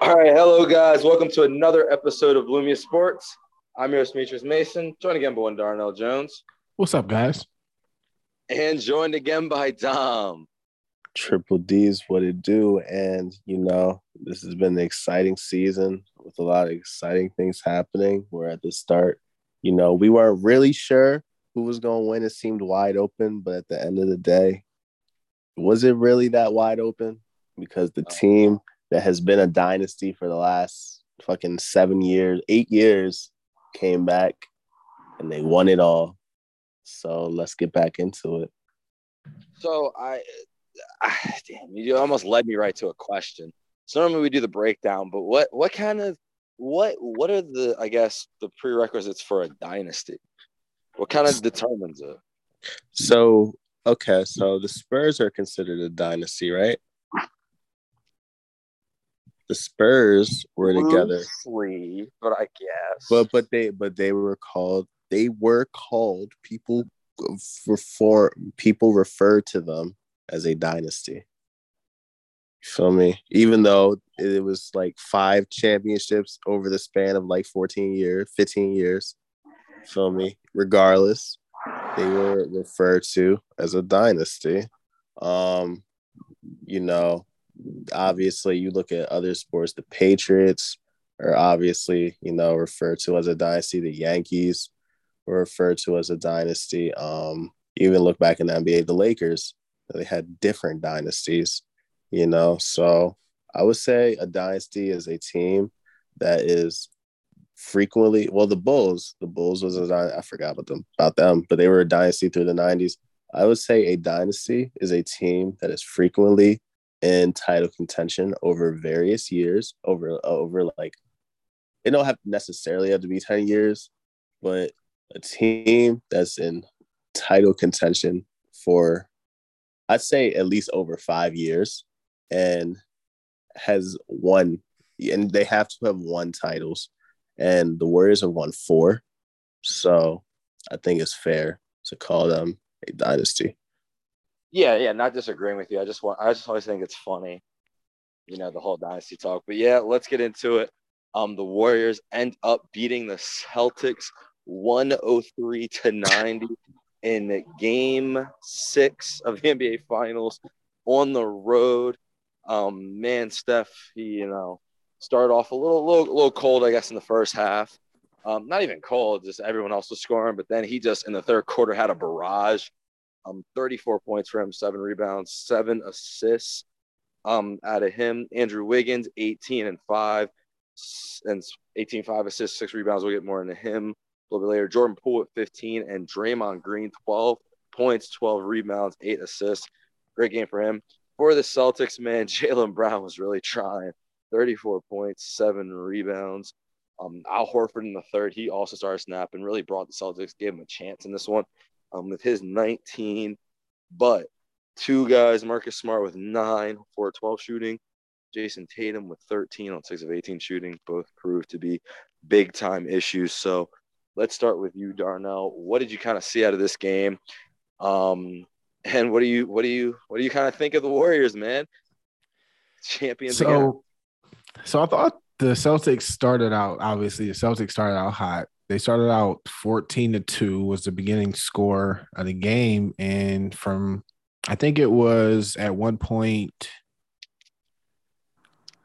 All right, hello guys. Welcome to another episode of Lumia Sports. I'm your host, Mason, joined again by Darnell Jones. What's up, guys? And joined again by Dom. Triple D's, what it do? And, you know, this has been an exciting season with a lot of exciting things happening. We're at the start. You know, we weren't really sure who was going to win. It seemed wide open, but at the end of the day, was it really that wide open? Because the team that has been a dynasty for the last fucking 8 years came back and they won it all. So let's get back into it. So damn, you almost led me right to a question. So normally we do the breakdown, but what are the, I guess, the prerequisites for a dynasty? What kind of determines it? So, okay, so the Spurs are considered a dynasty, right? The Spurs were together. Loosely, but I guess. But they were called people refer to them as a dynasty. You feel me? Even though it was like 5 championships over the span of like 14 years, 15 years. You feel me? Regardless, they were referred to as a dynasty. You know, obviously you look at other sports, the Patriots are obviously, you know, referred to as a dynasty. The Yankees were referred to as a dynasty. Even look back in the NBA, the Lakers, they had different dynasties, you know. So I would say a dynasty is a team that is frequently, well, the Bulls was a dynasty. I forgot about them, but they were a dynasty through the 90s. I would say a dynasty is a team that is frequently in title contention over various years, over like, it don't have necessarily have to be 10 years, but a team that's in title contention for, I'd say, at least over 5 years and has won, and they have to have won titles, and the Warriors have won 4. So I think it's fair to call them a dynasty. Yeah, not disagreeing with you. I just always think it's funny, you know, the whole dynasty talk. But yeah, let's get into it. The Warriors end up beating the Celtics 103-90 in Game 6 of the NBA Finals on the road. Man, Steph, he, you know, started off a little cold, I guess, in the first half. Not even cold, just everyone else was scoring. But then he just in the third quarter had a barrage. 34 points for him, 7 rebounds, 7 assists out of him. Andrew Wiggins, 18 and 5 assists, 6 rebounds. We'll get more into him a little bit later. Jordan Poole at 15 and Draymond Green, 12 points, 12 rebounds, 8 assists. Great game for him. For the Celtics, man, Jaylen Brown was really trying. 34 points, 7 rebounds. Al Horford in the third, he also started snapping, really brought the Celtics, gave him a chance in this one. With his 19, but 2 guys, Marcus Smart with 9 for 12 shooting, Jason Tatum with 13 on 6 of 18 shooting, both proved to be big-time issues. So let's start with you, Darnell. What did you kind of see out of this game? And what do you kind of think of the Warriors, man? Champions again. So I thought the Celtics started out hot. They started out 14-2 was the beginning score of the game. And from, I think it was at one point,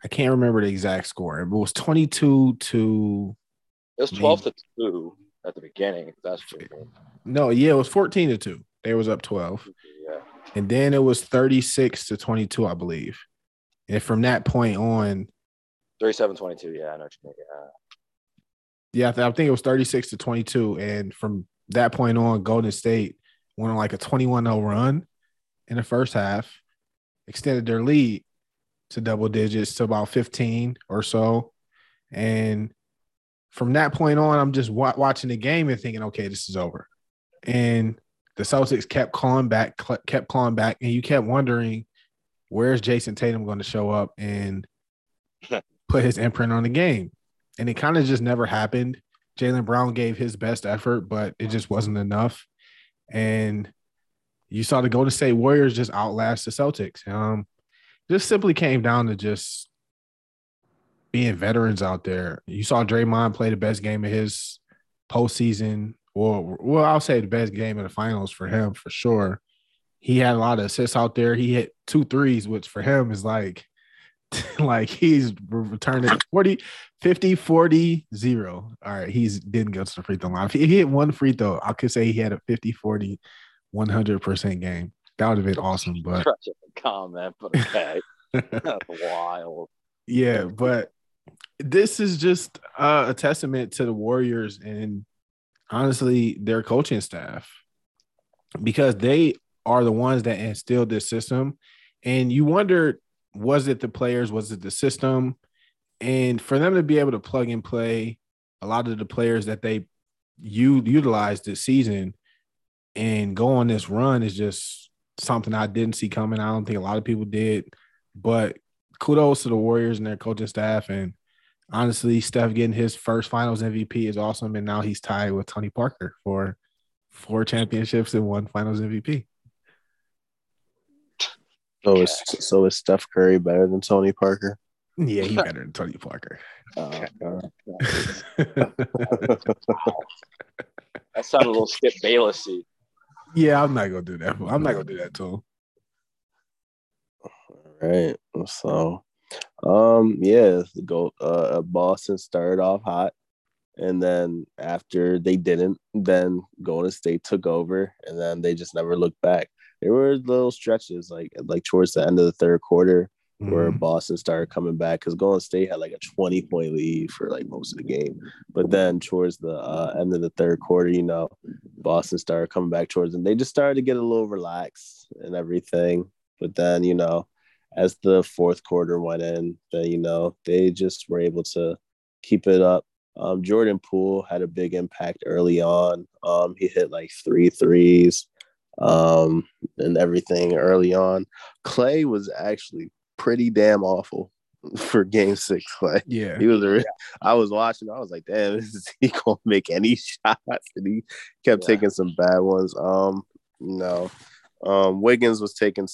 I can't remember the exact score. It was 22-2. It was 12-2 at the beginning. That's true. No, yeah, it was 14-2. They was up 12. Yeah. And then it was 36-22, I believe. And from that point on. 37-22, yeah, I know what you mean, yeah. Yeah, I think it was 36-22, and from that point on, Golden State went on like a 21-0 run in the first half, extended their lead to double digits to about 15 or so, and from that point on, I'm just watching the game and thinking, okay, this is over, and the Celtics kept clawing back, and you kept wondering, where's Jason Tatum going to show up and put his imprint on the game? And it kind of just never happened. Jaylen Brown gave his best effort, but it just wasn't enough. And you saw the Golden State Warriors just outlast the Celtics. Just simply came down to just being veterans out there. You saw Draymond play the best game of his postseason, or well, I'll say the best game of the finals for him for sure. He had a lot of assists out there. He hit 2 threes, which for him is like he's returning 40, 50, 40, 0. All right, he didn't go to the free throw line. If he hit 1 free throw, I could say he had a 50, 40, 100% game. That would have been awesome. But comment, but okay. That's wild. Yeah, but this is just a testament to the Warriors and honestly their coaching staff, because they are the ones that instilled this system. And you wonder, was it the players? Was it the system? And for them to be able to plug and play a lot of the players that they utilized this season and go on this run is just something I didn't see coming. I don't think a lot of people did, but kudos to the Warriors and their coaching staff. And honestly, Steph getting his first finals MVP is awesome. And now he's tied with Tony Parker for 4 championships and 1 finals MVP. Okay. So is Steph Curry better than Tony Parker? Yeah, he's better than Tony Parker. That sounded a little Skip Bayless-y. Yeah, I'm not going to do that. I'm not going to do that to him. All right. So, Boston started off hot. And then after they didn't, then Golden State took over. And then they just never looked back. There were little stretches like towards the end of the third quarter where Boston started coming back because Golden State had like a 20-point lead for like most of the game. But then towards the end of the third quarter, you know, Boston started coming back towards them. They just started to get a little relaxed and everything. But then, you know, as the fourth quarter went in, then, you know, they just were able to keep it up. Jordan Poole had a big impact early on. He hit like 3 threes. And everything early on. Klay was actually pretty damn awful for game 6. Like, yeah, he was. I was watching. I was like, damn, is he gonna make any shots? And he kept taking some bad ones. Wiggins was taking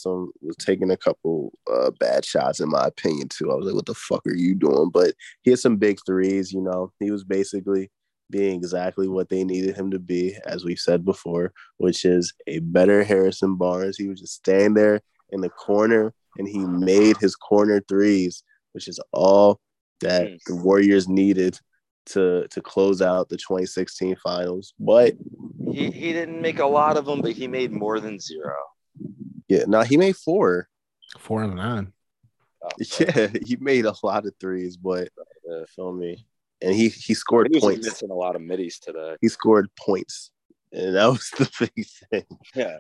a couple bad shots in my opinion too. I was like, what the fuck are you doing? But he had some big threes. You know, he was basically being exactly what they needed him to be, as we've said before, which is a better Harrison Barnes. He was just standing there in the corner, and he made his corner threes, which is all that the Warriors needed to close out the 2016 finals. But he didn't make a lot of them, but he made more than 0. Yeah, no, he made 4. 4 and 9. Oh, yeah, he made a lot of threes, but feel me. And he scored points. He was missing a lot of middies today. He scored points, and that was the big thing. Yeah,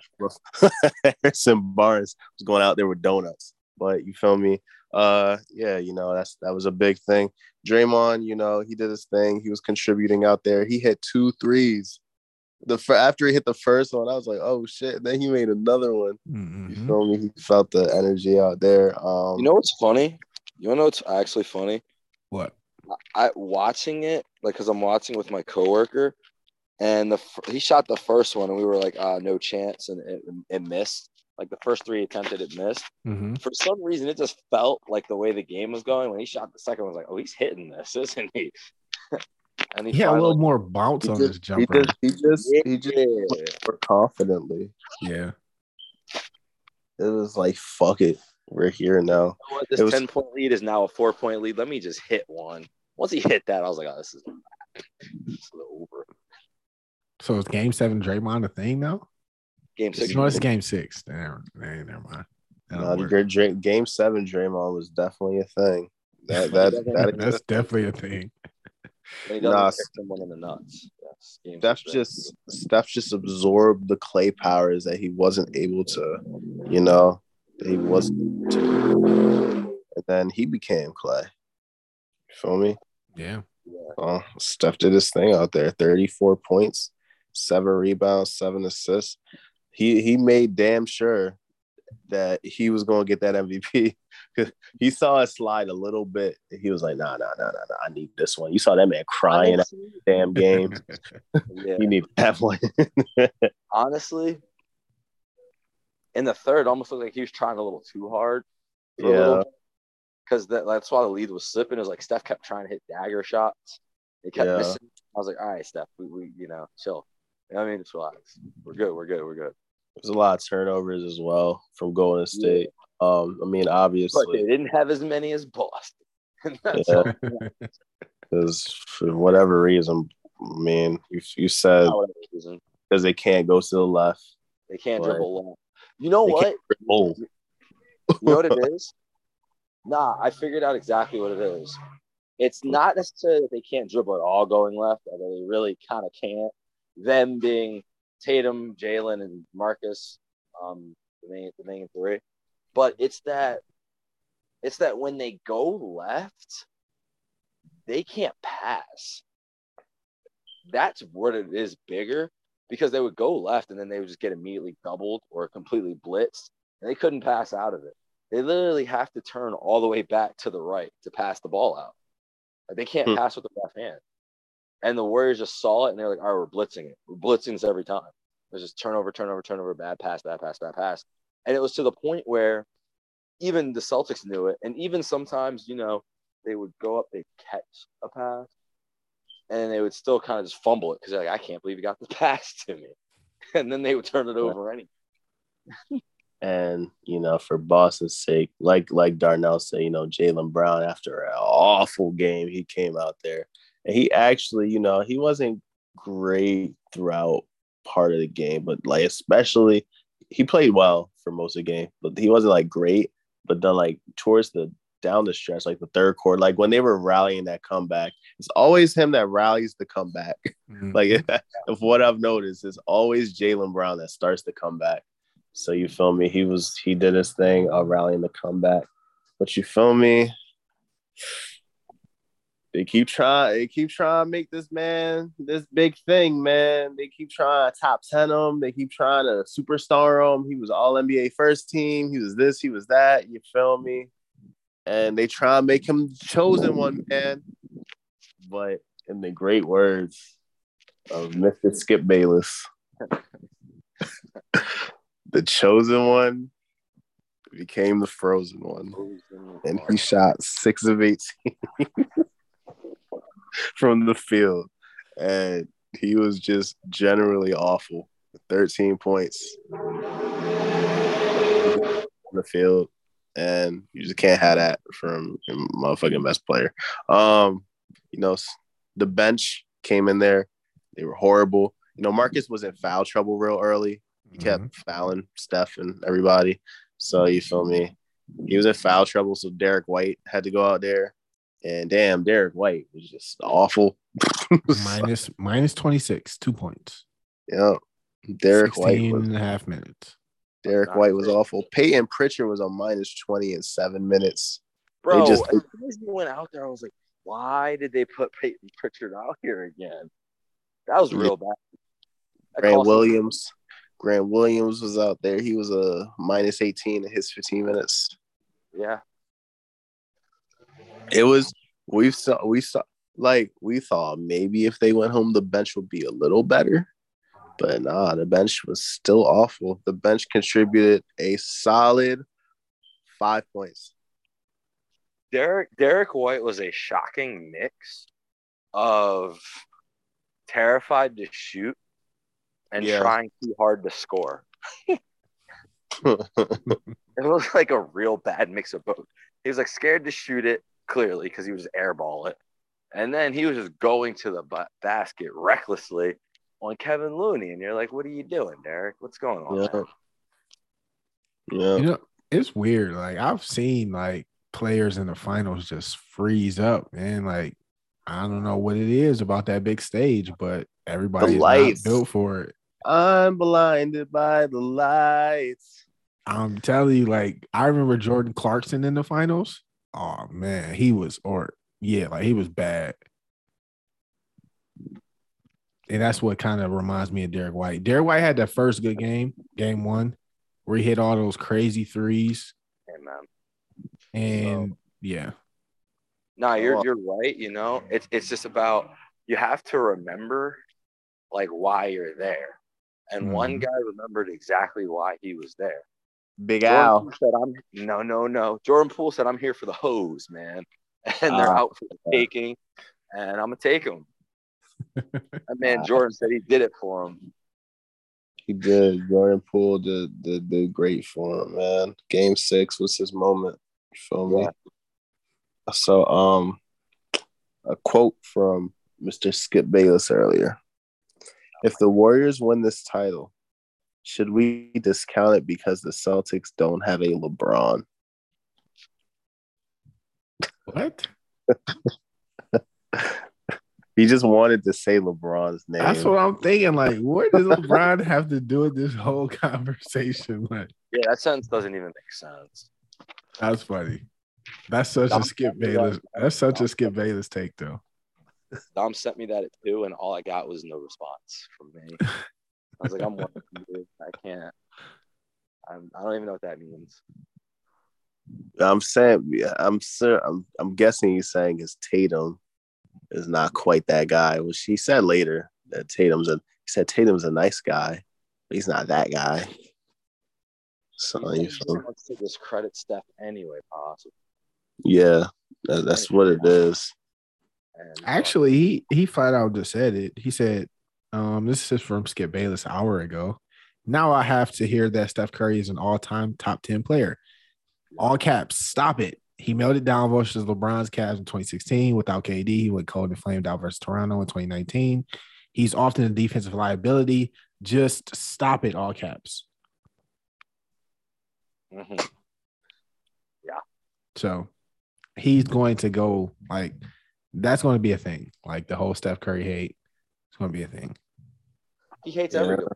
Harrison Barnes was going out there with donuts. But you feel me? You know, that was a big thing. Draymond, you know, he did his thing. He was contributing out there. He hit 2 threes. After he hit the first one, I was like, oh shit! And then he made another one. Mm-hmm. You feel me? He felt the energy out there. You know what's funny? You want to know what's actually funny? What? I watching it like because I'm watching with my coworker, and he shot the first one, and we were like, no chance, and it missed. Like the first 3 attempted, it missed. Mm-hmm. For some reason, it just felt like the way the game was going when he shot the second one. I was like, oh, he's hitting this, isn't he? And he had a little more bounce on his jumper. He just more confidently. Yeah, it was like fuck it. We're here now. You know what? This 10-point lead is now a 4-point lead. Let me just hit one. Once he hit that, I was like, oh, this is over. So is Game 7 Draymond a thing now? Game 6. No, it's Game 6. Never mind. Game 7 Draymond was definitely a thing. That's definitely a thing. He doesn't kick someone in the nuts. Steph just absorbed the Klay powers that he wasn't able to, you know. He wasn't too. And then he became Klay. You feel me? Yeah. Steph did his thing out there. 34 points, 7 rebounds, 7 assists. He made damn sure that he was going to get that MVP. He saw it slide a little bit. He was like, nah, I need this one. You saw that man crying at the damn game. Yeah. You need that one. Honestly, in the third, almost looked like he was trying a little too hard. Yeah. because that's why the lead was slipping. It was like Steph kept trying to hit dagger shots. They kept missing. I was like, all right, Steph, we you know, chill. I mean, just relax. We're good. There's a lot of turnovers as well from Golden State. Yeah. I mean, obviously. But they didn't have as many as Boston. Because for whatever reason, I mean, you said because they can't go to the left. They can't dribble long. You know what? You know what it is? Nah, I figured out exactly what it is. It's not necessarily that they can't dribble at all going left, although they really kind of can't. Them being Tatum, Jaylen, and Marcus, the main three. But it's that when they go left, they can't pass. That's what it is bigger, because they would go left and then they would just get immediately doubled or completely blitzed, and they couldn't pass out of it. They literally have to turn all the way back to the right to pass the ball out. Like, they can't pass with the left hand. And the Warriors just saw it, and they're like, all right, we're blitzing it. We're blitzing this every time. It was just turnover, bad pass, bad pass, bad pass. And it was to the point where even the Celtics knew it. And even sometimes, you know, they would go up, they'd catch a pass, and they would still kind of just fumble it because they're like, I can't believe he got the pass to me. And then they would turn it over anyway. And, you know, for Boston's sake, like Darnell said, you know, Jaylen Brown, after an awful game, he came out there. And he actually, you know, he wasn't great throughout part of the game, but, like, especially he played well for most of the game, but he wasn't, like, great. But then, like, towards the down the stretch, like the third quarter, like when they were rallying that comeback, it's always him that rallies the comeback. Mm-hmm. Like, if what I've noticed, it's always Jaylen Brown that starts the comeback. So you feel me? He did his thing, rallying the comeback. But you feel me? They keep trying to make this man this big thing, man. They keep trying to top 10 him. They keep trying to superstar him. He was all NBA first team. He was this, he was that. You feel me? And they try and make him chosen one, man. But in the great words of Mr. Skip Bayless, the chosen one became the frozen one. And he shot 6 of 18. From the field, and he was just generally awful. 13 points on the field, and you just can't have that from your motherfucking best player. You know, the bench came in there. They were horrible. You know, Marcus was in foul trouble real early. He kept fouling Steph and everybody. So, you feel me? He was in foul trouble, so Derek White had to go out there. And damn, Derek White was just awful. minus 26, 2 points. Yeah, Derek White was 16 and a half minutes. Derek White was awful. Peyton Pritchard was on minus 20 in 7 minutes. Bro, as soon as he went out there, I was like, why did they put Peyton Pritchard out here again? That was real bad. Grant Williams was out there. He was a minus 18 in his 15 minutes. Yeah. It was we thought maybe if they went home the bench would be a little better, but nah, the bench was still awful. The bench contributed a solid 5 points. Derek White was a shocking mix of terrified to shoot and trying too hard to score. It was like a real bad mix of both. He was like scared to shoot it, clearly, because he was airball it. And then he was just going to the basket recklessly on Kevin Looney. And you're like, what are you doing, Derek? What's going on? Yeah. You know, it's weird. Like, I've seen, like, players in the finals just freeze up, man. Like, I don't know what it is about that big stage, but everybody's not built for it. I'm blinded by the lights. I'm telling you, like, I remember Jordan Clarkson in the finals. Oh, man, he was bad. And that's what kind of reminds me of Derek White. Derek White had that first good game, game one, where he hit all those crazy threes. You're right, you know. It's just about, you have to remember, like, why you're there. And one guy remembered exactly why he was there. Big Al. No. Jordan Poole said, I'm here for the hose, man. And they're out for the taking, and I'm going to take them. That man Jordan said he did it for him. He did. Jordan Poole did great for him, man. Game 6 was his moment. Feel me? So, a quote from Mr. Skip Bayless earlier. If the Warriors win this title, should we discount it because the Celtics don't have a LeBron? What? He just wanted to say LeBron's name. That's what I'm thinking. Like, what does LeBron have to do with this whole conversation? Like, yeah, that sentence doesn't even make sense. That's funny. That's such a Skip Bayless. That's such a Skip Bayless take, though. Dom sent me that at 2, and all I got was no response from me. I was like, I'm working, dude. I can't. I don't even know what that means. I'm saying, I'm guessing he's saying is Tatum is not quite that guy, which he said later that Tatum's a nice guy, but he's not that guy. So he wants to discredit Steph anyway, possibly. Yeah, that's what it is. Actually, he flat out just said it. He said, this is from Skip Bayless an hour ago. Now I have to hear that Steph Curry is an all-time top 10 player. All caps, stop it. He melted down versus LeBron's Cavs in 2016. Without KD, he went cold and flamed out versus Toronto in 2019. He's often a defensive liability. Just stop it, all caps. Mm-hmm. Yeah. So he's going to go like – that's going to be a thing. Like the whole Steph Curry hate, it's going to be a thing. He hates everybody.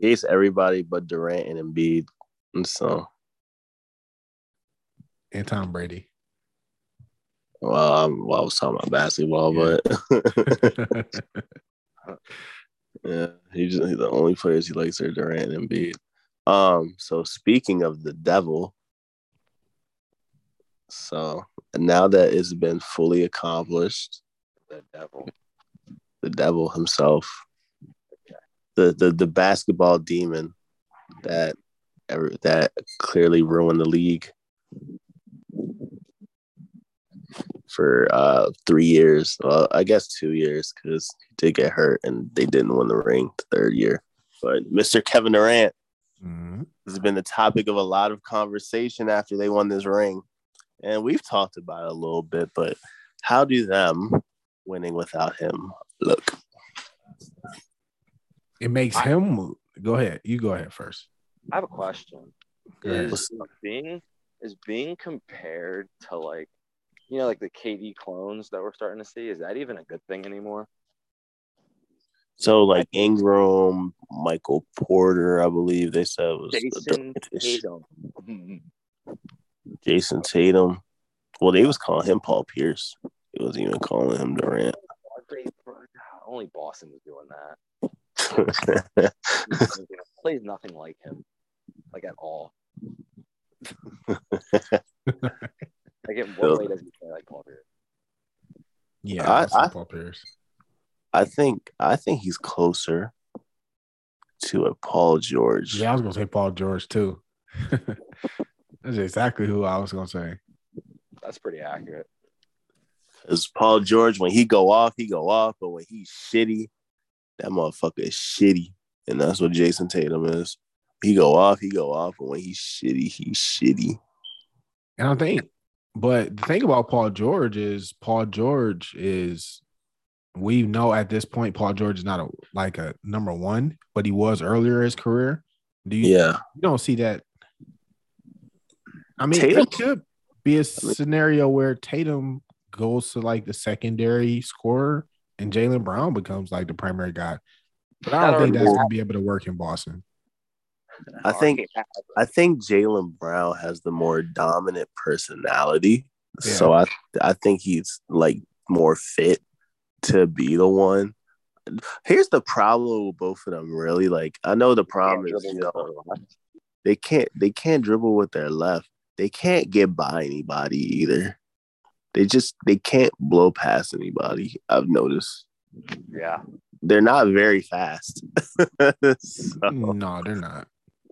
He hates everybody but Durant and Embiid, and so and Tom Brady. Well, I was talking about basketball, but yeah, he's the only players he likes are Durant and Embiid. So speaking of the devil. So now that it's been fully accomplished, the devil himself, the basketball demon that clearly ruined the league for 3 years. Well, I guess 2 years because he did get hurt and they didn't win the ring the third year. But Mr. Kevin Durant has been the topic of a lot of conversation after they won this ring. And we've talked about it a little bit, but how do them winning without him look? It makes him move. Go ahead. You go ahead first. I have a question. Is being compared to like the KD clones that we're starting to see, is that even a good thing anymore? So like Ingram, Michael Porter, I believe they said was Jason Tatum. Jason Tatum. Well, they was calling him Paul Pierce. It wasn't even calling him Durant. Only Boston was doing that. Plays nothing like him, like at all. Like in one way, doesn't play like Paul Pierce. Yeah, I Paul Pierce. I think he's closer to a Paul George. Yeah, I was gonna say Paul George too. That's exactly who I was going to say. That's pretty accurate. Because Paul George, when he go off. But when he's shitty, that motherfucker is shitty. And that's what Jason Tatum is. He go off. But when he's shitty. And I think, but the thing about Paul George is, we know at this point, Paul George is not a number one, but he was earlier in his career. You don't see that. I mean, Tatum. It could be a scenario where Tatum goes to like the secondary scorer and Jaylen Brown becomes like the primary guy. But I don't think that's going to be able to work in Boston. I think Jaylen Brown has the more dominant personality. Yeah. So I think he's like more fit to be the one. Here's the problem with both of them, really. Like, I know the problem is, you know, they can't dribble with their left. They can't get by anybody either. They can't blow past anybody, I've noticed. Yeah. They're not very fast. So, no, they're not.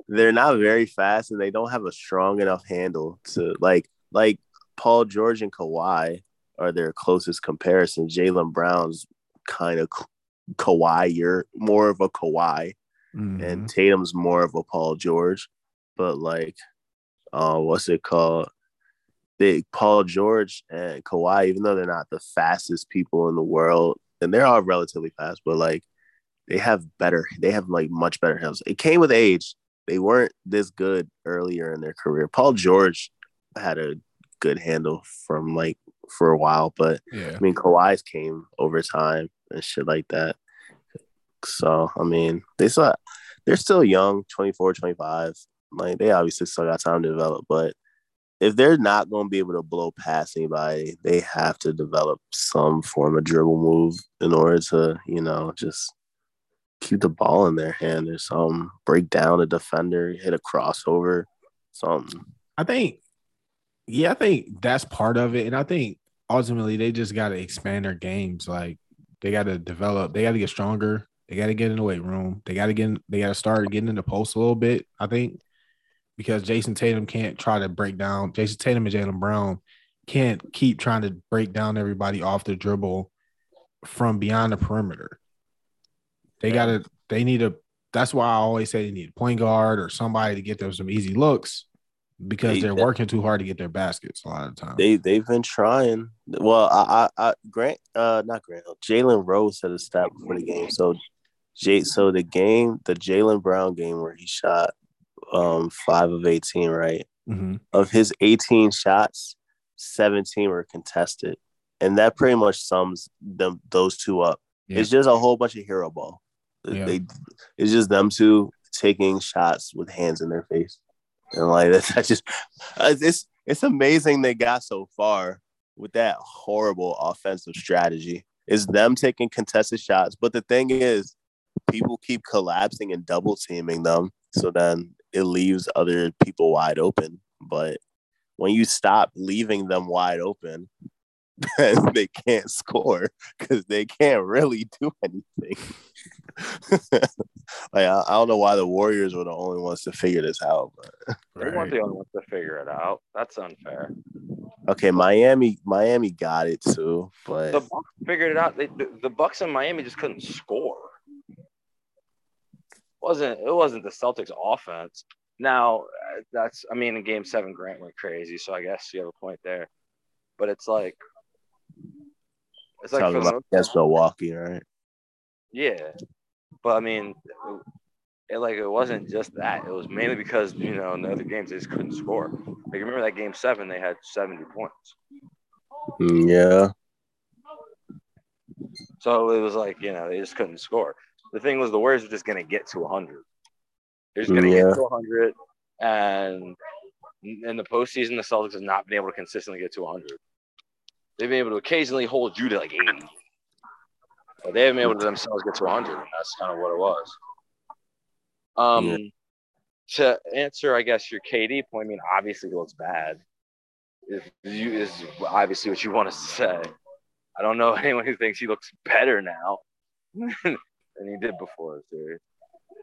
they're not very fast, and they don't have a strong enough handle to like Paul George and Kawhi are their closest comparison. Jaylen Brown's kind of Kawhi, you're more of a Kawhi, and Tatum's more of a Paul George. But like, what's it called? Paul George and Kawhi, even though they're not the fastest people in the world, and they're all relatively fast, but like they have like much better handles. It came with age. They weren't this good earlier in their career. Paul George had a good handle for a while, but yeah. I mean, Kawhi's came over time and shit like that. So, I mean, they're still young, 24, 25. Like, they obviously still got time to develop, but if they're not going to be able to blow past anybody, they have to develop some form of dribble move in order to, just keep the ball in their hand or something, break down a defender, hit a crossover, something. I think that's part of it. And I think ultimately they just got to expand their games. Like, they got to develop, they got to get stronger. They got to get in the weight room. They got to start getting in the post a little bit, I think. Because Jason Tatum can't try to break down. Jason Tatum and Jaylen Brown can't keep trying to break down everybody off the dribble from beyond the perimeter. That's why I always say they need a point guard or somebody to get them some easy looks, because they're working too hard to get their baskets a lot of the time. They've been trying. Well, Jalen Rose had a stat before the game. So the Jaylen Brown game where he shot 5 of 18, right? Mm-hmm. Of his 18 shots, 17 were contested. And that pretty much sums those two up. Yeah. It's just a whole bunch of hero ball. Yeah. It's just them two taking shots with hands in their face. And like that's just it's amazing they got so far with that horrible offensive strategy. It's them taking contested shots, but the thing is people keep collapsing and double teaming them. So then it leaves other people wide open. But when you stop leaving them wide open, then they can't score because they can't really do anything. I don't know why the Warriors were the only ones to figure this out. But they weren't the only ones to figure it out. That's unfair. Okay, Miami got it too. But the Bucks figured it out. The Bucks and Miami just couldn't score. It wasn't the Celtics offense. Now, in Game 7, Grant went crazy, so I guess you have a point there. But it's like talking about Milwaukee, right? Yeah, but I mean, it wasn't just that. It was mainly because in the other games they just couldn't score. Like, remember that Game 7, they had 70 points. Yeah. So it was like they just couldn't score. The thing was, the Warriors were just going to get to 100. They're just going to get to 100. And in the postseason, the Celtics have not been able to consistently get to 100. They've been able to occasionally hold you to 80. But they haven't been able to themselves get to 100. And that's kind of what it was. To answer, I guess, your KD point, obviously it looks bad. Is obviously what you want to say. I don't know anyone who thinks he looks better now. And he did before the series.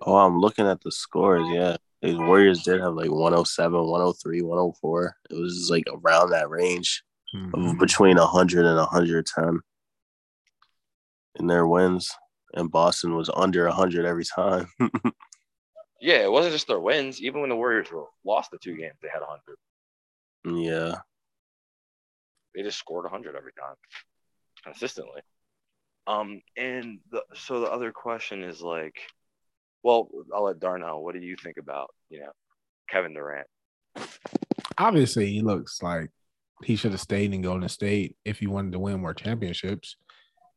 Oh, I'm looking at the scores, yeah. The Warriors did have 107, 103, 104. It was just around that range of between 100 and 110 in their wins. And Boston was under 100 every time. Yeah, it wasn't just their wins. Even when the Warriors lost the 2 games, they had 100. Yeah. They just scored 100 every time, consistently. So the other question is I'll let Darnell, what do you think about, Kevin Durant? Obviously, he looks like he should have stayed in Golden State if he wanted to win more championships.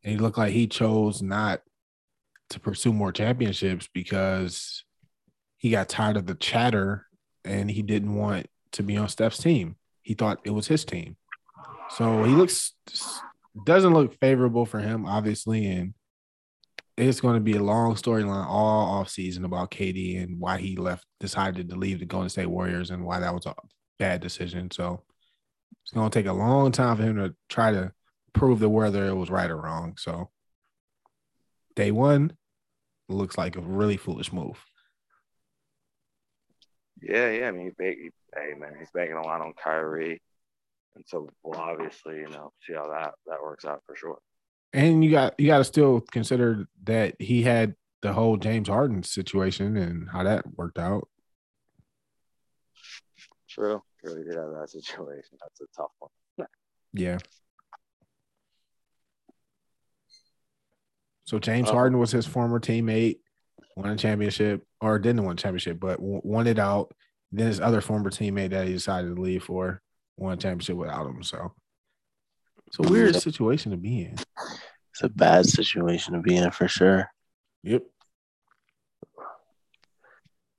And he looked like he chose not to pursue more championships because he got tired of the chatter and he didn't want to be on Steph's team. He thought it was his team. So he looks doesn't look favorable for him, obviously, and it's going to be a long storyline all offseason about KD and why he decided to leave the Golden State Warriors and why that was a bad decision. So it's going to take a long time for him to try to prove whether it was right or wrong. So day one looks like a really foolish move. Yeah. I mean, he's banking a lot on Kyrie. And so we'll obviously, see how that works out for sure. And you got to still consider that he had the whole James Harden situation and how that worked out. True, he did have that situation. That's a tough one. Yeah. So James Harden was his former teammate, won a championship, or didn't win a championship, but won it out. Then his other former teammate that he decided to leave for won a championship without him. So it's a weird situation to be in. It's a bad situation to be in for sure. Yep.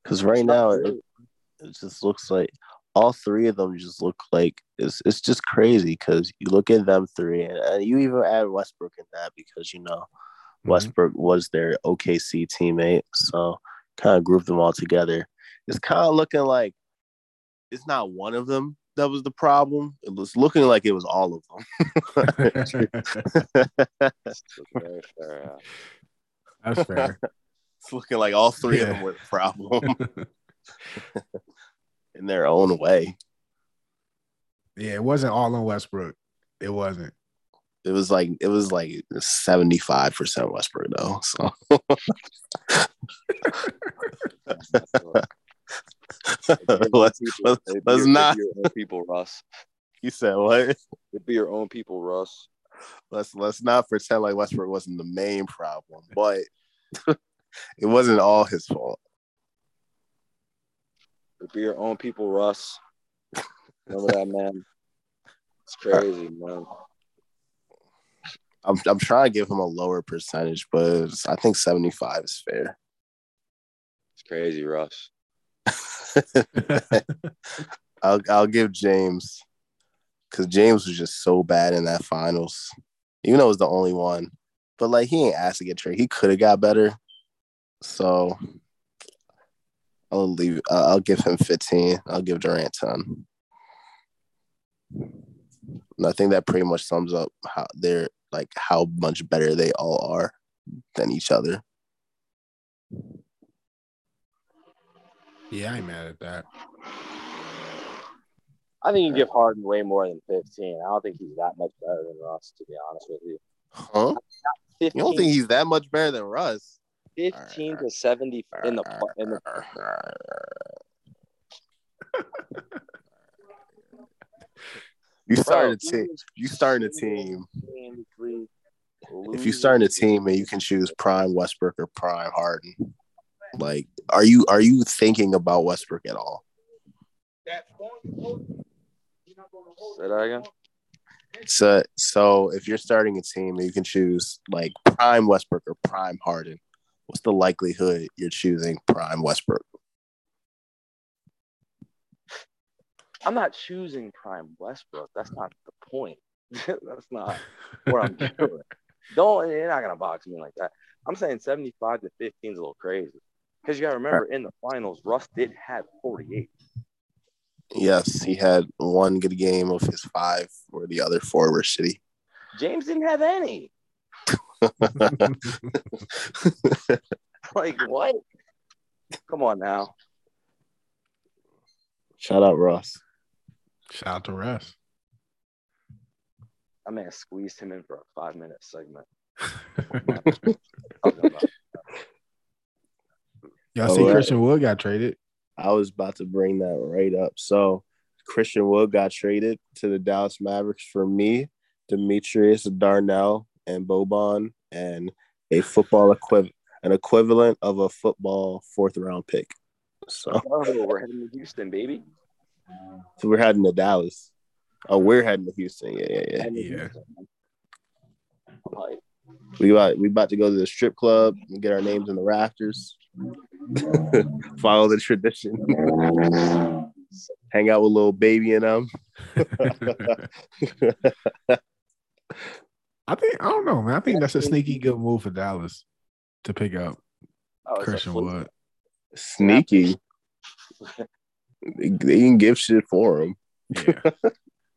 Because right now it just looks like all three of them just look like it's just crazy because you look at them three and you even add Westbrook in that because, Westbrook was their OKC teammate. So kind of group them all together. It's kind of looking like it's not one of them that was the problem. It was looking like it was all of them. That's fair. It's looking like all three of them were the problem. In their own way. Yeah, it wasn't all on Westbrook. It wasn't. It was like 75% Westbrook though. So let's not your own people, Russ. You said what? It'd be your own people, Russ. Let's not pretend like Westbrook wasn't the main problem, but it wasn't all his fault. It'd be your own people, Russ. Remember that, man? It's crazy, man. I'm trying to give him a lower percentage, but I think 75 is fair. It's crazy, Russ. I'll give James because James was just so bad in that finals, even though it was the only one. But like he ain't asked to get traded. He could have got better. So I'll give him 15. I'll give Durant 10. And I think that pretty much sums up how they're like how much better they all are than each other. Yeah, I ain't mad at that. I think you give Harden way more than 15. I don't think he's that much better than Russ, to be honest with you. Huh? 15, you don't think he's that much better than Russ? 15 to 70 in the. You start a team. If you start a team and you can choose prime Westbrook or prime Harden, like are you thinking about Westbrook at all? Say that again. So if you're starting a team and you can choose like prime Westbrook or prime Harden, what's the likelihood you're choosing prime Westbrook? I'm not choosing prime Westbrook. That's not the point. That's not what I'm doing. You're not going to box me like that. I'm saying 75 to 15 is a little crazy. Because you got to remember, in the finals, Russ did have 48. Yes, he had one good game of his 5 or the other 4 were shitty. James didn't have any. Like, what? Come on now. Shout out, Russ. Shout out to Russ. I may have squeezed him in for a 5-minute segment. Y'all see Christian Wood got traded? I was about to bring that right up. So, Christian Wood got traded to the Dallas Mavericks for me, Demetrius Darnell, and Boban, and a football equivalent of a football 4th-round pick. So we're heading to Houston, baby. So we're heading to Dallas. Oh, we're heading to Houston. Yeah. We about to go to the strip club and get our names in the rafters. Follow the tradition. Hang out with little baby and them. I don't know, man. I think that's a sneaky good move for Dallas to pick up Christian Wood. Sneaky. They didn't give shit for him. Yeah,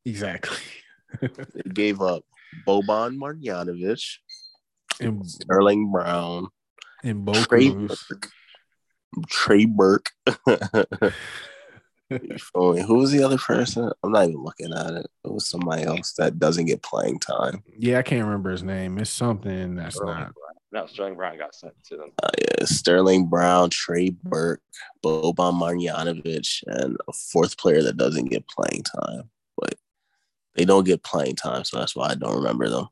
exactly. They gave up Boban Marjanovic and Sterling Brown and Trey Burke. Trey Burke. Who was the other person? I'm not even looking at it. It was somebody else that doesn't get playing time. Yeah, I can't remember his name. It's something that's Sterling not. Brown. No, Sterling Brown got sent to them. Yeah, Sterling Brown, Trey Burke, Boban Marjanovic, and a fourth player that doesn't get playing time. But they don't get playing time, so that's why I don't remember them.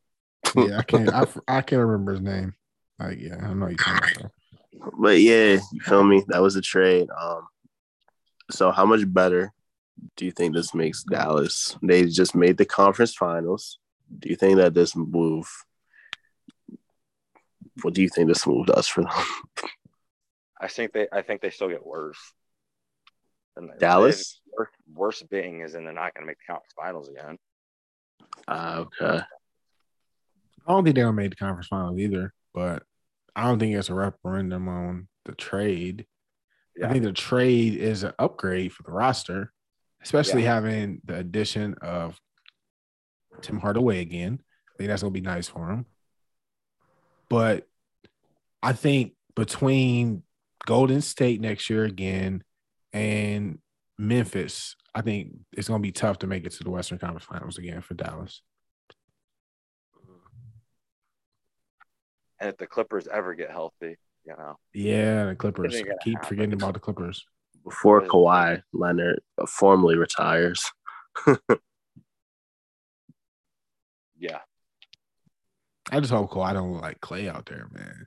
Yeah, I can't. I can't remember his name. Like, yeah, I know you can't. But yeah, you feel me? That was a trade. So how much better do you think this makes Dallas? They just made the conference finals. Do you think that this move – what do you think this move does for them? I think they still get worse. And Dallas? Worse being is in they're not going to make the conference finals again. Okay. I don't think they will make the conference finals either, but I don't think it's a referendum on the trade. Yeah. I think the trade is an upgrade for the roster, especially having the addition of Tim Hardaway again. I think that's going to be nice for him. But I think between Golden State next year again and Memphis, I think it's going to be tough to make it to the Western Conference Finals again for Dallas. And if the Clippers ever get healthy, you know. Yeah, the Clippers. I keep forgetting about the Clippers. Before Kawhi Leonard formally retires. Yeah. I just hope Kawhi don't look like Klay out there, man.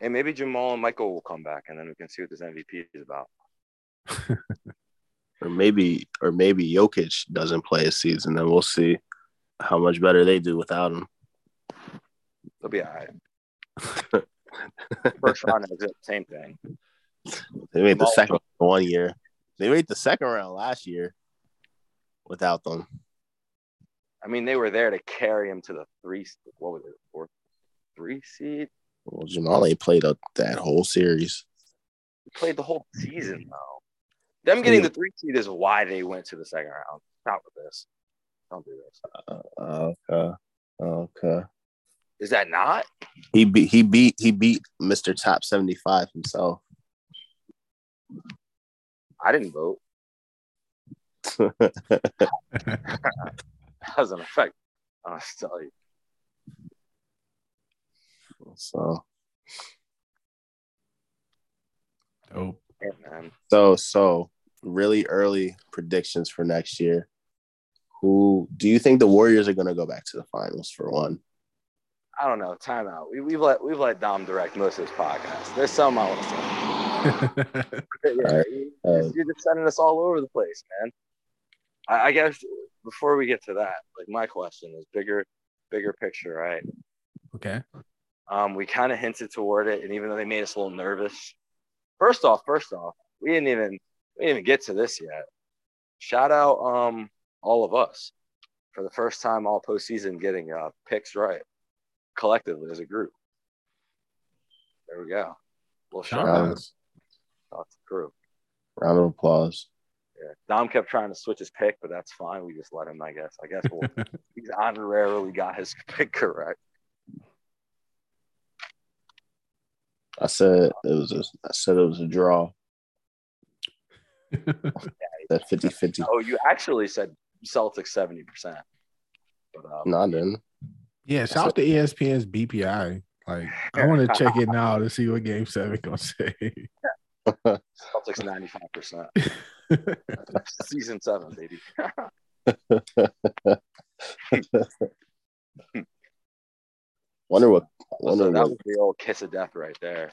And maybe Jamal and Michael will come back, and then we can see what this MVP is about. Or maybe Jokic doesn't play a season, then we'll see how much better they do without him. They'll be all right. First round exit, same thing. They made the second one year. They made the second round last year without them. I mean, they were there to carry him to the three. What was it? 4-3 seed. Well, Jamal ain't played that whole series. He played the whole season though. Them getting the 3 seed is why they went to the second round. Not with this. Don't do this. Okay. Is that not? He beat Mr. Top 75 himself. I didn't vote. That was an effect. I'll tell you. So. Dope. Yeah, man. So really early predictions for next year. Who do you think the Warriors are going to go back to the finals for one? I don't know. Timeout. We've let Dom direct most of this podcast. There's some I want to say. Yeah, you're just sending us all over the place, man. I guess before we get to that, like my question is bigger picture, right? Okay. We kind of hinted toward it, and even though they made us a little nervous. First off, we didn't even get to this yet. Shout out all of us for the first time all postseason getting picks right. Collectively as a group. There we go. Well, shout out to the crew. Round of applause. Yeah. Dom kept trying to switch his pick, but that's fine. We just let him, I guess. He's honorarily got his pick correct. I said it was a draw. That 50-50. Oh, you actually said Celtics 70%. But no, I didn't. Yeah, shout out to ESPN's BPI. Like, I want to check it now to see what Game 7 gonna say. Celtics 95%. Season 7, baby. Wonder that was the old kiss of death right there.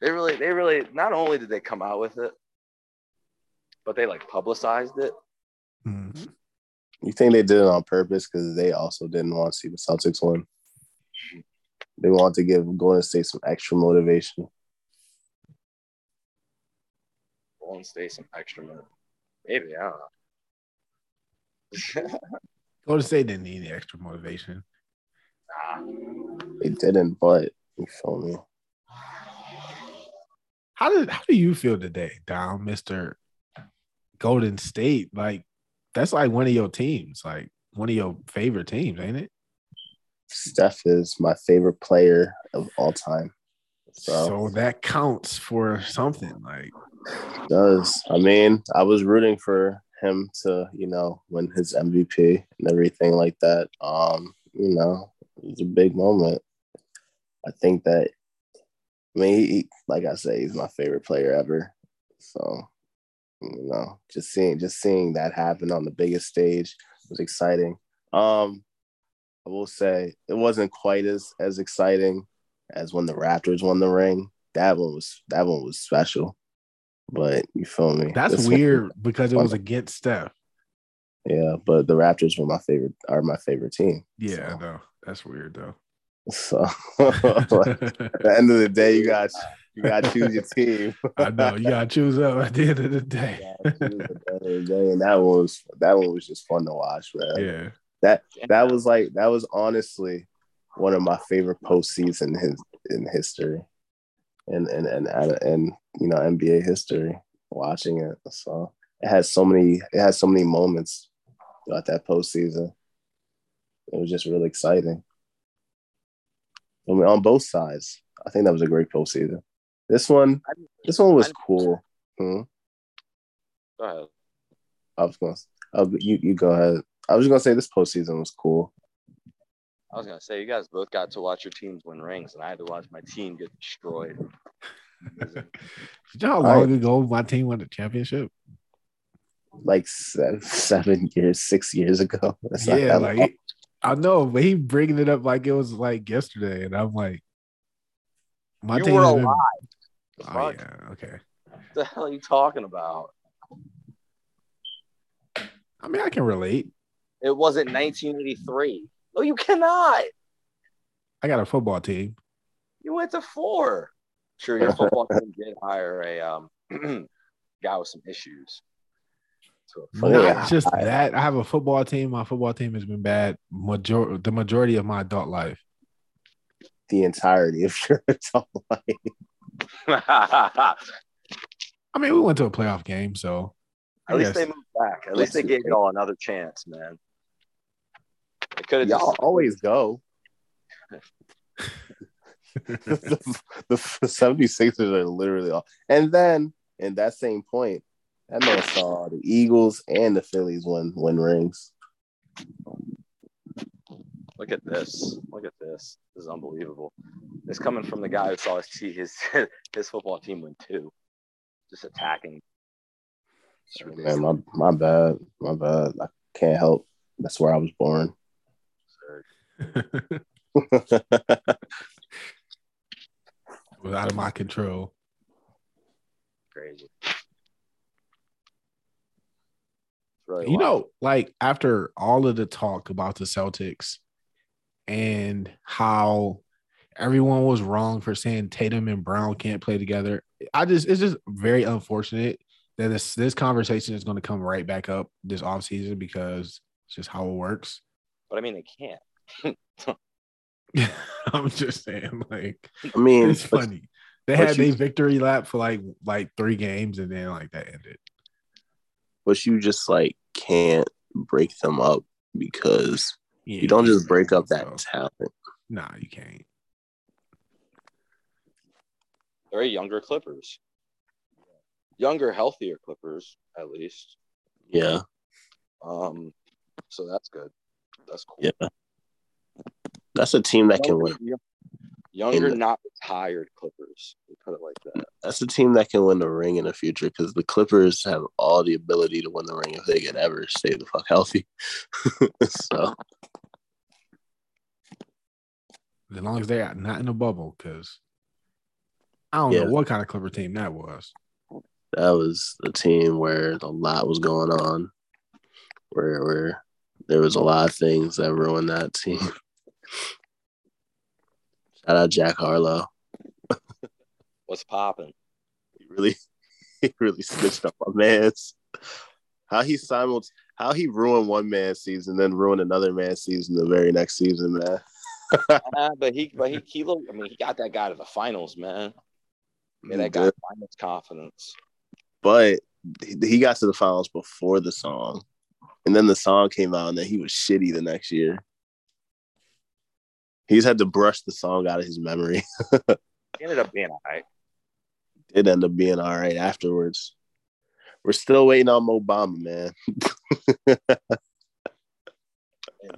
They really. Not only did they come out with it, but they like publicized it. Mm-hmm. You think they did it on purpose because they also didn't want to see the Celtics win? They wanted to give Golden State some extra motivation. Golden State some extra motivation. Maybe, I don't know. Golden State didn't need the extra motivation. Nah. They didn't, but you feel me. How do you feel today, Dom, Mr. Golden State? Like, that's like one of your teams, like one of your favorite teams, ain't it? Steph is my favorite player of all time. So that counts for something. Like, it does. I mean, I was rooting for him to, you know, win his MVP and everything like that. You know, it was a big moment. I think that, I mean, he, like I say, he's my favorite player ever. So, you know, just seeing that happen on the biggest stage was exciting. I will say it wasn't quite as exciting as when the Raptors won the ring. That one was special. But you feel me? That's weird because it was against Steph. Yeah, but the Raptors were my favorite team. Yeah, so. I know. That's weird though. So at the end of the day, you gotta choose your team. I know you gotta choose up at the end of the day. And that one was just fun to watch, man. Yeah. That was honestly one of my favorite postseasons in history, and you know, NBA history. Watching it, so it has so many moments throughout that postseason. It was just really exciting. I mean, on both sides, I think that was a great postseason. This one was cool. Hmm? Go ahead. You go ahead. I was just gonna say this postseason was cool. I was gonna say you guys both got to watch your teams win rings, and I had to watch my team get destroyed. You know how long ago my team won the championship? Like 6 years ago. That's yeah, like long. I know, but he bringing it up like it was like yesterday, and I'm like, my team were alive. Oh, yeah, okay. What the hell are you talking about? I mean, I can relate. It wasn't 1983. No, you cannot. I got a football team. You went to 4. Sure, your football team did hire a guy with some issues. Not just that. I have a football team. My football team has been bad the majority of my adult life. The entirety of your adult life. I mean, we went to a playoff game, so. At least they moved back. At least they gave y'all another chance, man. They could have y'all always go. the 76ers are literally all. And then, in that same point, that man saw the Eagles and the Phillies win rings. Look at this. Look at this. This is unbelievable. It's coming from the guy who saw his football team win 2. Just attacking. Man, my bad. I can't help. That's where I was born. It was out of my control. Crazy. Really, you know, like after all of the talk about the Celtics and how everyone was wrong for saying Tatum and Brown can't play together, it's just very unfortunate. Then this conversation is going to come right back up this offseason because it's just how it works. But I mean, they can't. I'm just saying, like, I mean, it's funny. They had a victory lap for like 3 games, and then like that ended. But you just like can't break them up because you don't just break up that talent. Nah, you can't. They're younger Clippers. Younger, healthier Clippers, at least. Yeah. So that's good. That's cool. Yeah. That's a team that can win. Younger, not retired Clippers. We put it like that. That's a team that can win the ring in the future because the Clippers have all the ability to win the ring if they can ever stay the fuck healthy. So, as long as they're not in a bubble, because I don't know what kind of Clipper team that was. That was a team where a lot was going on, where there was a lot of things that ruined that team. Shout out Jack Harlow. What's popping? He really snitched up my man's. How he ruined one man's season, then ruined another man's season the very next season, man. But he got that guy to the finals, man. Yeah, that guy finals confidence. But he got to the finals before the song. And then the song came out, and then he was shitty the next year. He's had to brush the song out of his memory. It ended up being all right. It ended up being all right afterwards. We're still waiting on Obama, man.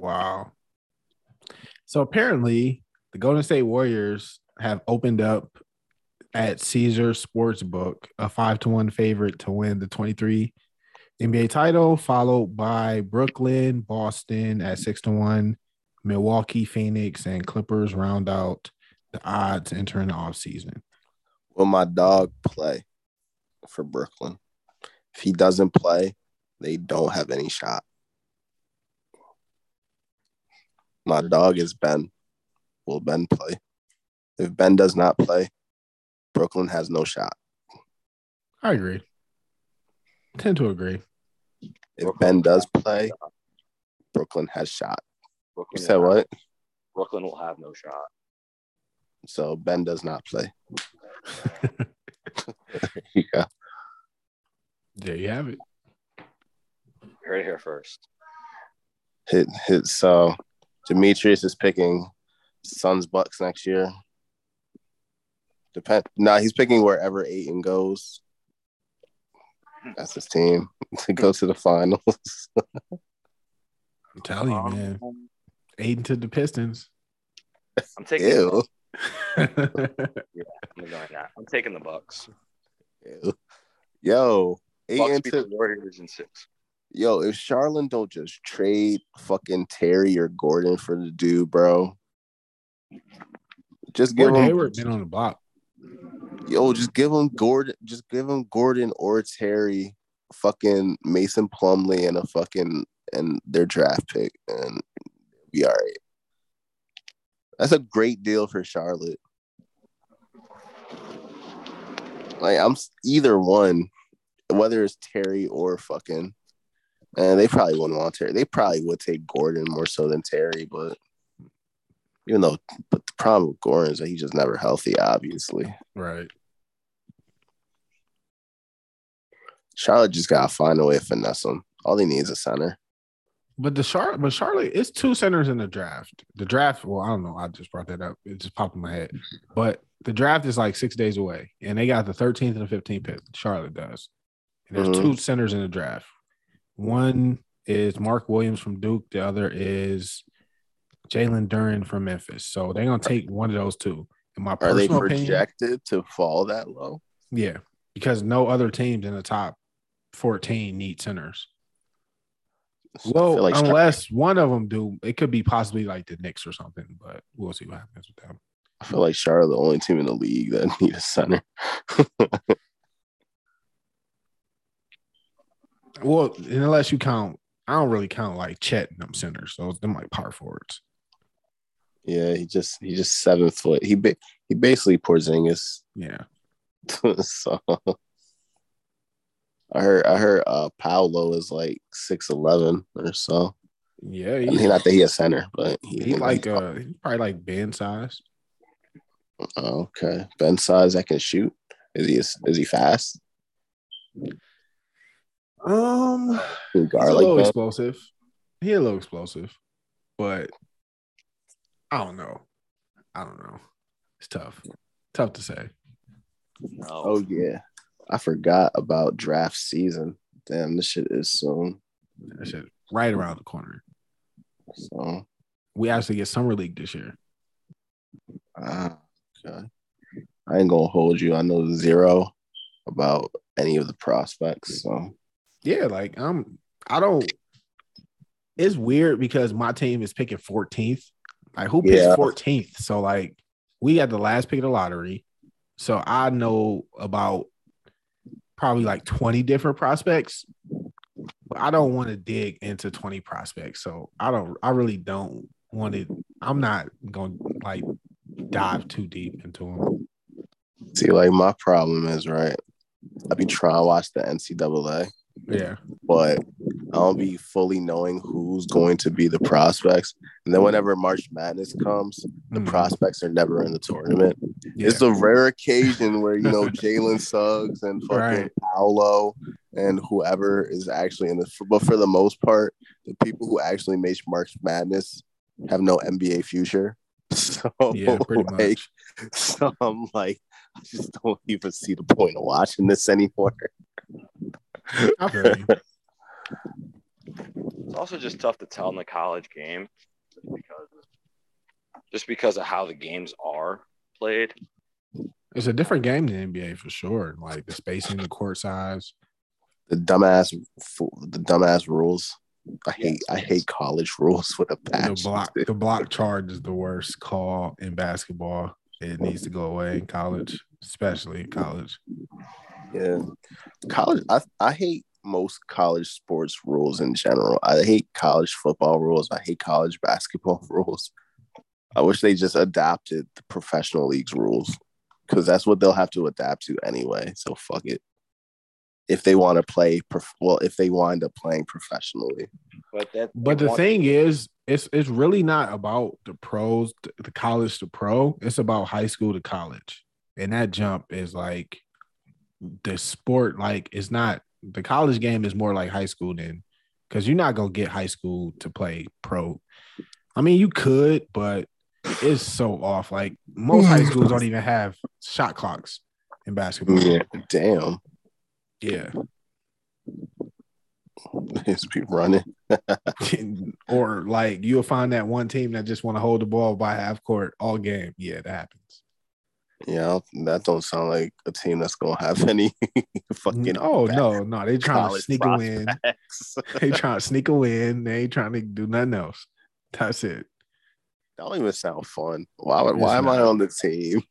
Wow. So apparently, the Golden State Warriors have opened up at Caesars Sportsbook a 5-1 favorite to win the 23 NBA title, followed by Brooklyn, Boston at 6-1, Milwaukee, Phoenix, and Clippers round out the odds entering the offseason. Will my dog play for Brooklyn? If he doesn't play, they don't have any shot. My dog is Ben. Will Ben play? If Ben does not play, Brooklyn has no shot. I agree. I tend to agree. If Ben does play, Brooklyn has shot. You said what? Brooklyn will have no shot. So Ben does not play. Yeah. There you have it. We heard it here first. So Demetrius is picking Suns Bucks next year. He's picking wherever Ayton goes. That's his team to go to the finals. I'm telling you, man. Ayton to the Pistons. I'm taking. Ew. Yeah, I'm taking the Bucks. Ew. Yo. Bucks beat the Warriors in 6. Yo, if Charlotte don't just trade fucking Terry or Gordon for the dude, bro. Just give Gordon Hayward been on the block. Yo, just give him Gordon or Terry, fucking Mason Plumlee and and their draft pick, and it'll be all right. That's a great deal for Charlotte. Like, I'm either one, whether it's Terry or fucking, and they probably wouldn't want Terry. They probably would take Gordon more so than Terry, but the problem with Gordon is that he's just never healthy, obviously. Right. Charlotte just gotta find a way to finesse him. All he needs is a center. But Charlotte, it's 2 centers in the draft. The draft, well, I don't know. I just brought that up. It just popped in my head. But the draft is like 6 days away, and they got the 13th and the 15th pick. Charlotte does. And there's 2 centers in the draft. One is Mark Williams from Duke. The other is Jalen Duren from Memphis. So they're going to take one of those 2. In my personal opinion, are they projected to fall that low? Yeah, because no other teams in the top 14 need centers. Well, like unless one of them do, it could be possibly like the Knicks or something, but we'll see what happens with them. I feel like Charlotte the only team in the league that need a center. Well, unless you count, I don't really count like Chet and them centers. So them like power forwards. Yeah, he just 7 foot. He basically Porzingis. Yeah. So I heard Paolo is like 6'11" or so. Yeah, I mean, not that he's a center, but he's probably like Ben size. Okay, Ben size that can shoot. Is he fast? He's a little explosive. He's a little explosive, but I don't know. It's tough. Tough to say. No. Oh yeah. I forgot about draft season. Damn, this shit is soon. That shit right around the corner. So we actually get summer league this year. Okay. I ain't gonna hold you. I know zero about any of the prospects. So yeah, like I don't. It's weird because my team is picking 14th. Like who picks 14th? So like we got the last pick of the lottery. So I know about probably like 20 different prospects, but I don't want to dig into 20 prospects. So I really don't want it. I'm not going to like dive too deep into them. See, like my problem is, right, I be trying to watch the NCAA. Yeah. But I don't be fully knowing who's going to be the prospects. And then whenever March Madness comes, the prospects are never in the tournament. Yeah. It's a rare occasion where, you know, Jaylen Suggs and fucking Paolo and whoever is actually in the – but for the most part, the people who actually make March Madness have no NBA future. So yeah, pretty much. So I'm like, I just don't even see the point of watching this anymore. Okay. It's also just tough to tell in the college game because of how the games are played. It's a different game than the NBA for sure. Like the spacing, the court size, the dumbass rules. I hate college rules with a passion. The block charge is the worst call in basketball. It needs to go away in college, especially in college. Yeah, college. I hate most college sports rules in general. I hate college football rules. I hate college basketball rules. I wish they just adopted the professional league's rules because that's what they'll have to adapt to anyway. So fuck it. If they want to play, if they wind up playing professionally. But the thing is, it's really not about the pros, the college to pro. It's about high school to college. And that jump is like the sport, like it's not, the college game is more like high school than, because you're not going to get high school to play pro. I mean, you could, but it's so off. Like most high schools don't even have shot clocks in basketball. Yeah, damn. Yeah. Just be running. Or like you'll find that one team that just want to hold the ball by half court all game. Yeah, that happens. Yeah, that don't sound like a team that's going to have any fucking. Oh, no. They're trying to sneak a win. They ain't trying to do nothing else. That's it. That don't even sound fun. Why am I on the team?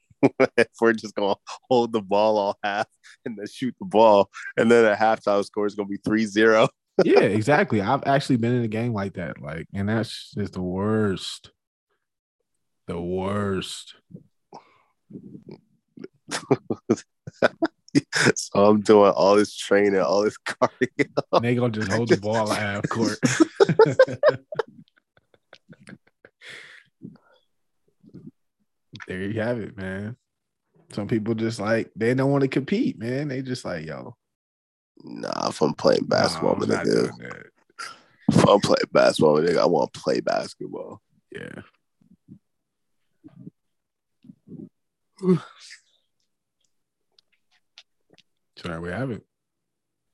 If we're just going to hold the ball all half and then shoot the ball, and then a halftime score is going to be 3-0. Yeah, exactly. I've actually been in a game like that. Like, and that's just the worst. The worst. So I'm doing all this training, all this cardio. And they're going to just hold the ball at half court. There you have it, man. Some people just like, they don't want to compete, man. They just like, yo. Nah, if I'm playing basketball, I want to play basketball. Yeah. So there we have it.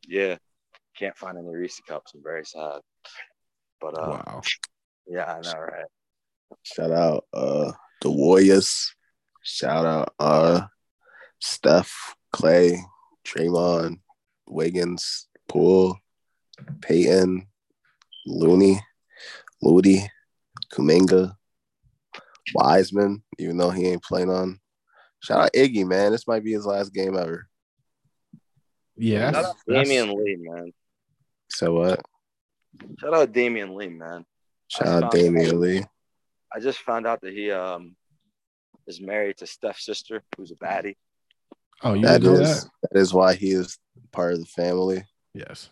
Yeah. Can't find any Reese's Cups. I'm very sad. But, wow. Yeah, I know, right? Shout out, the Warriors, shout out Steph, Klay, Draymond, Wiggins, Poole, Payton, Moody, Kuminga, Wiseman, even though he ain't playing on. Shout out Iggy, man. This might be his last game ever. Yeah. Shout out Damion Lee, man. So what? Shout out Damion Lee, man. Shout out Damion Lee. I just found out that he is married to Steph's sister, who's a baddie. Oh, you didn't know that? That is why he is part of the family. Yes.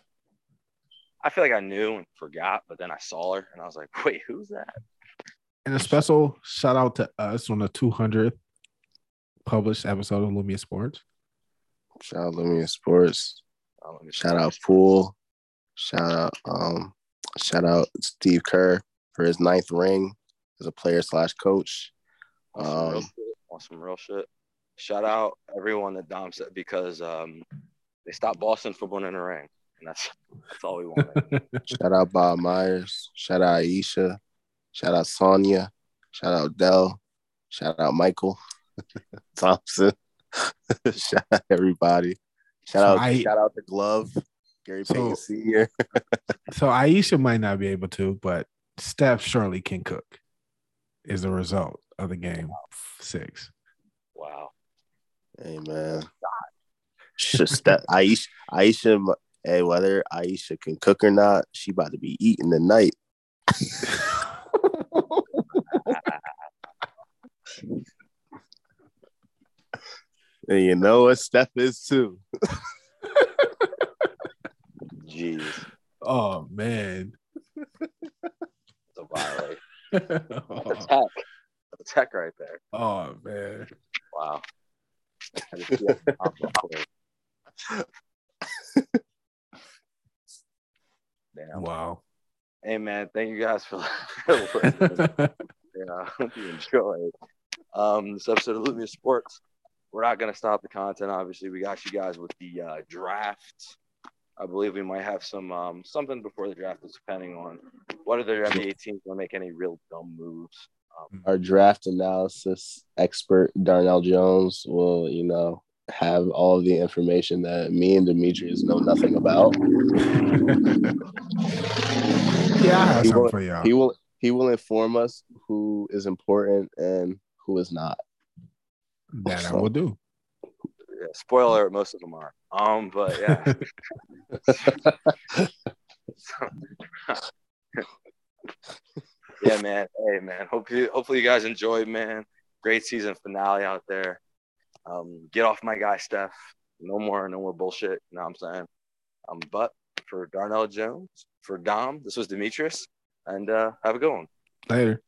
I feel like I knew and forgot, but then I saw her, and I was like, wait, who's that? And a special shout-out to us on the 200th published episode of Lumia Sports. Shout-out Lumia Sports. Shout-out Poole. Shout-out Steve Kerr for his 9th ring. As a player / coach. On some real shit. Shout out everyone that Dom said because they stopped Boston from winning a ring. And that's all we wanted. Shout out Bob Myers. Shout out Aisha. Shout out Sonia. Shout out Dell. Shout out Michael Thompson. Shout out everybody. Shout out the glove. Gary Payton Sr. So Aisha might not be able to, but Steph surely can cook. Is the result of the game 6. Wow. Hey, man. Aisha, hey, whether Aisha can cook or not, she about to be eating tonight. And you know what Steph is, too. Jeez. Oh, man. It's a violation. Attack right there. Oh, man. Wow. Damn. Wow. Hey, man, thank you guys for and I hope you enjoyed this episode of Lumia Sports. We're not going to stop the content, obviously. We got you guys with the draft. I believe we might have some something before the draft, is depending on what other NBA teams will make any real dumb moves. Our draft analysis expert, Darnell Jones, will, you know, have all the information that me and Demetrius know nothing about. Yeah, I have something for y'all. He will inform us who is important and who is not. That I will do. Yeah, spoiler alert, most of them are. But yeah. Yeah, man. Hey, man. Hopefully you guys enjoyed, man. Great season finale out there. Get off my guy, Steph. No more bullshit. You know what I'm saying? But for Darnell Jones, for Dom, this was Demetrius. And have a good one. Later.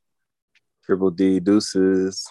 Triple D deuces.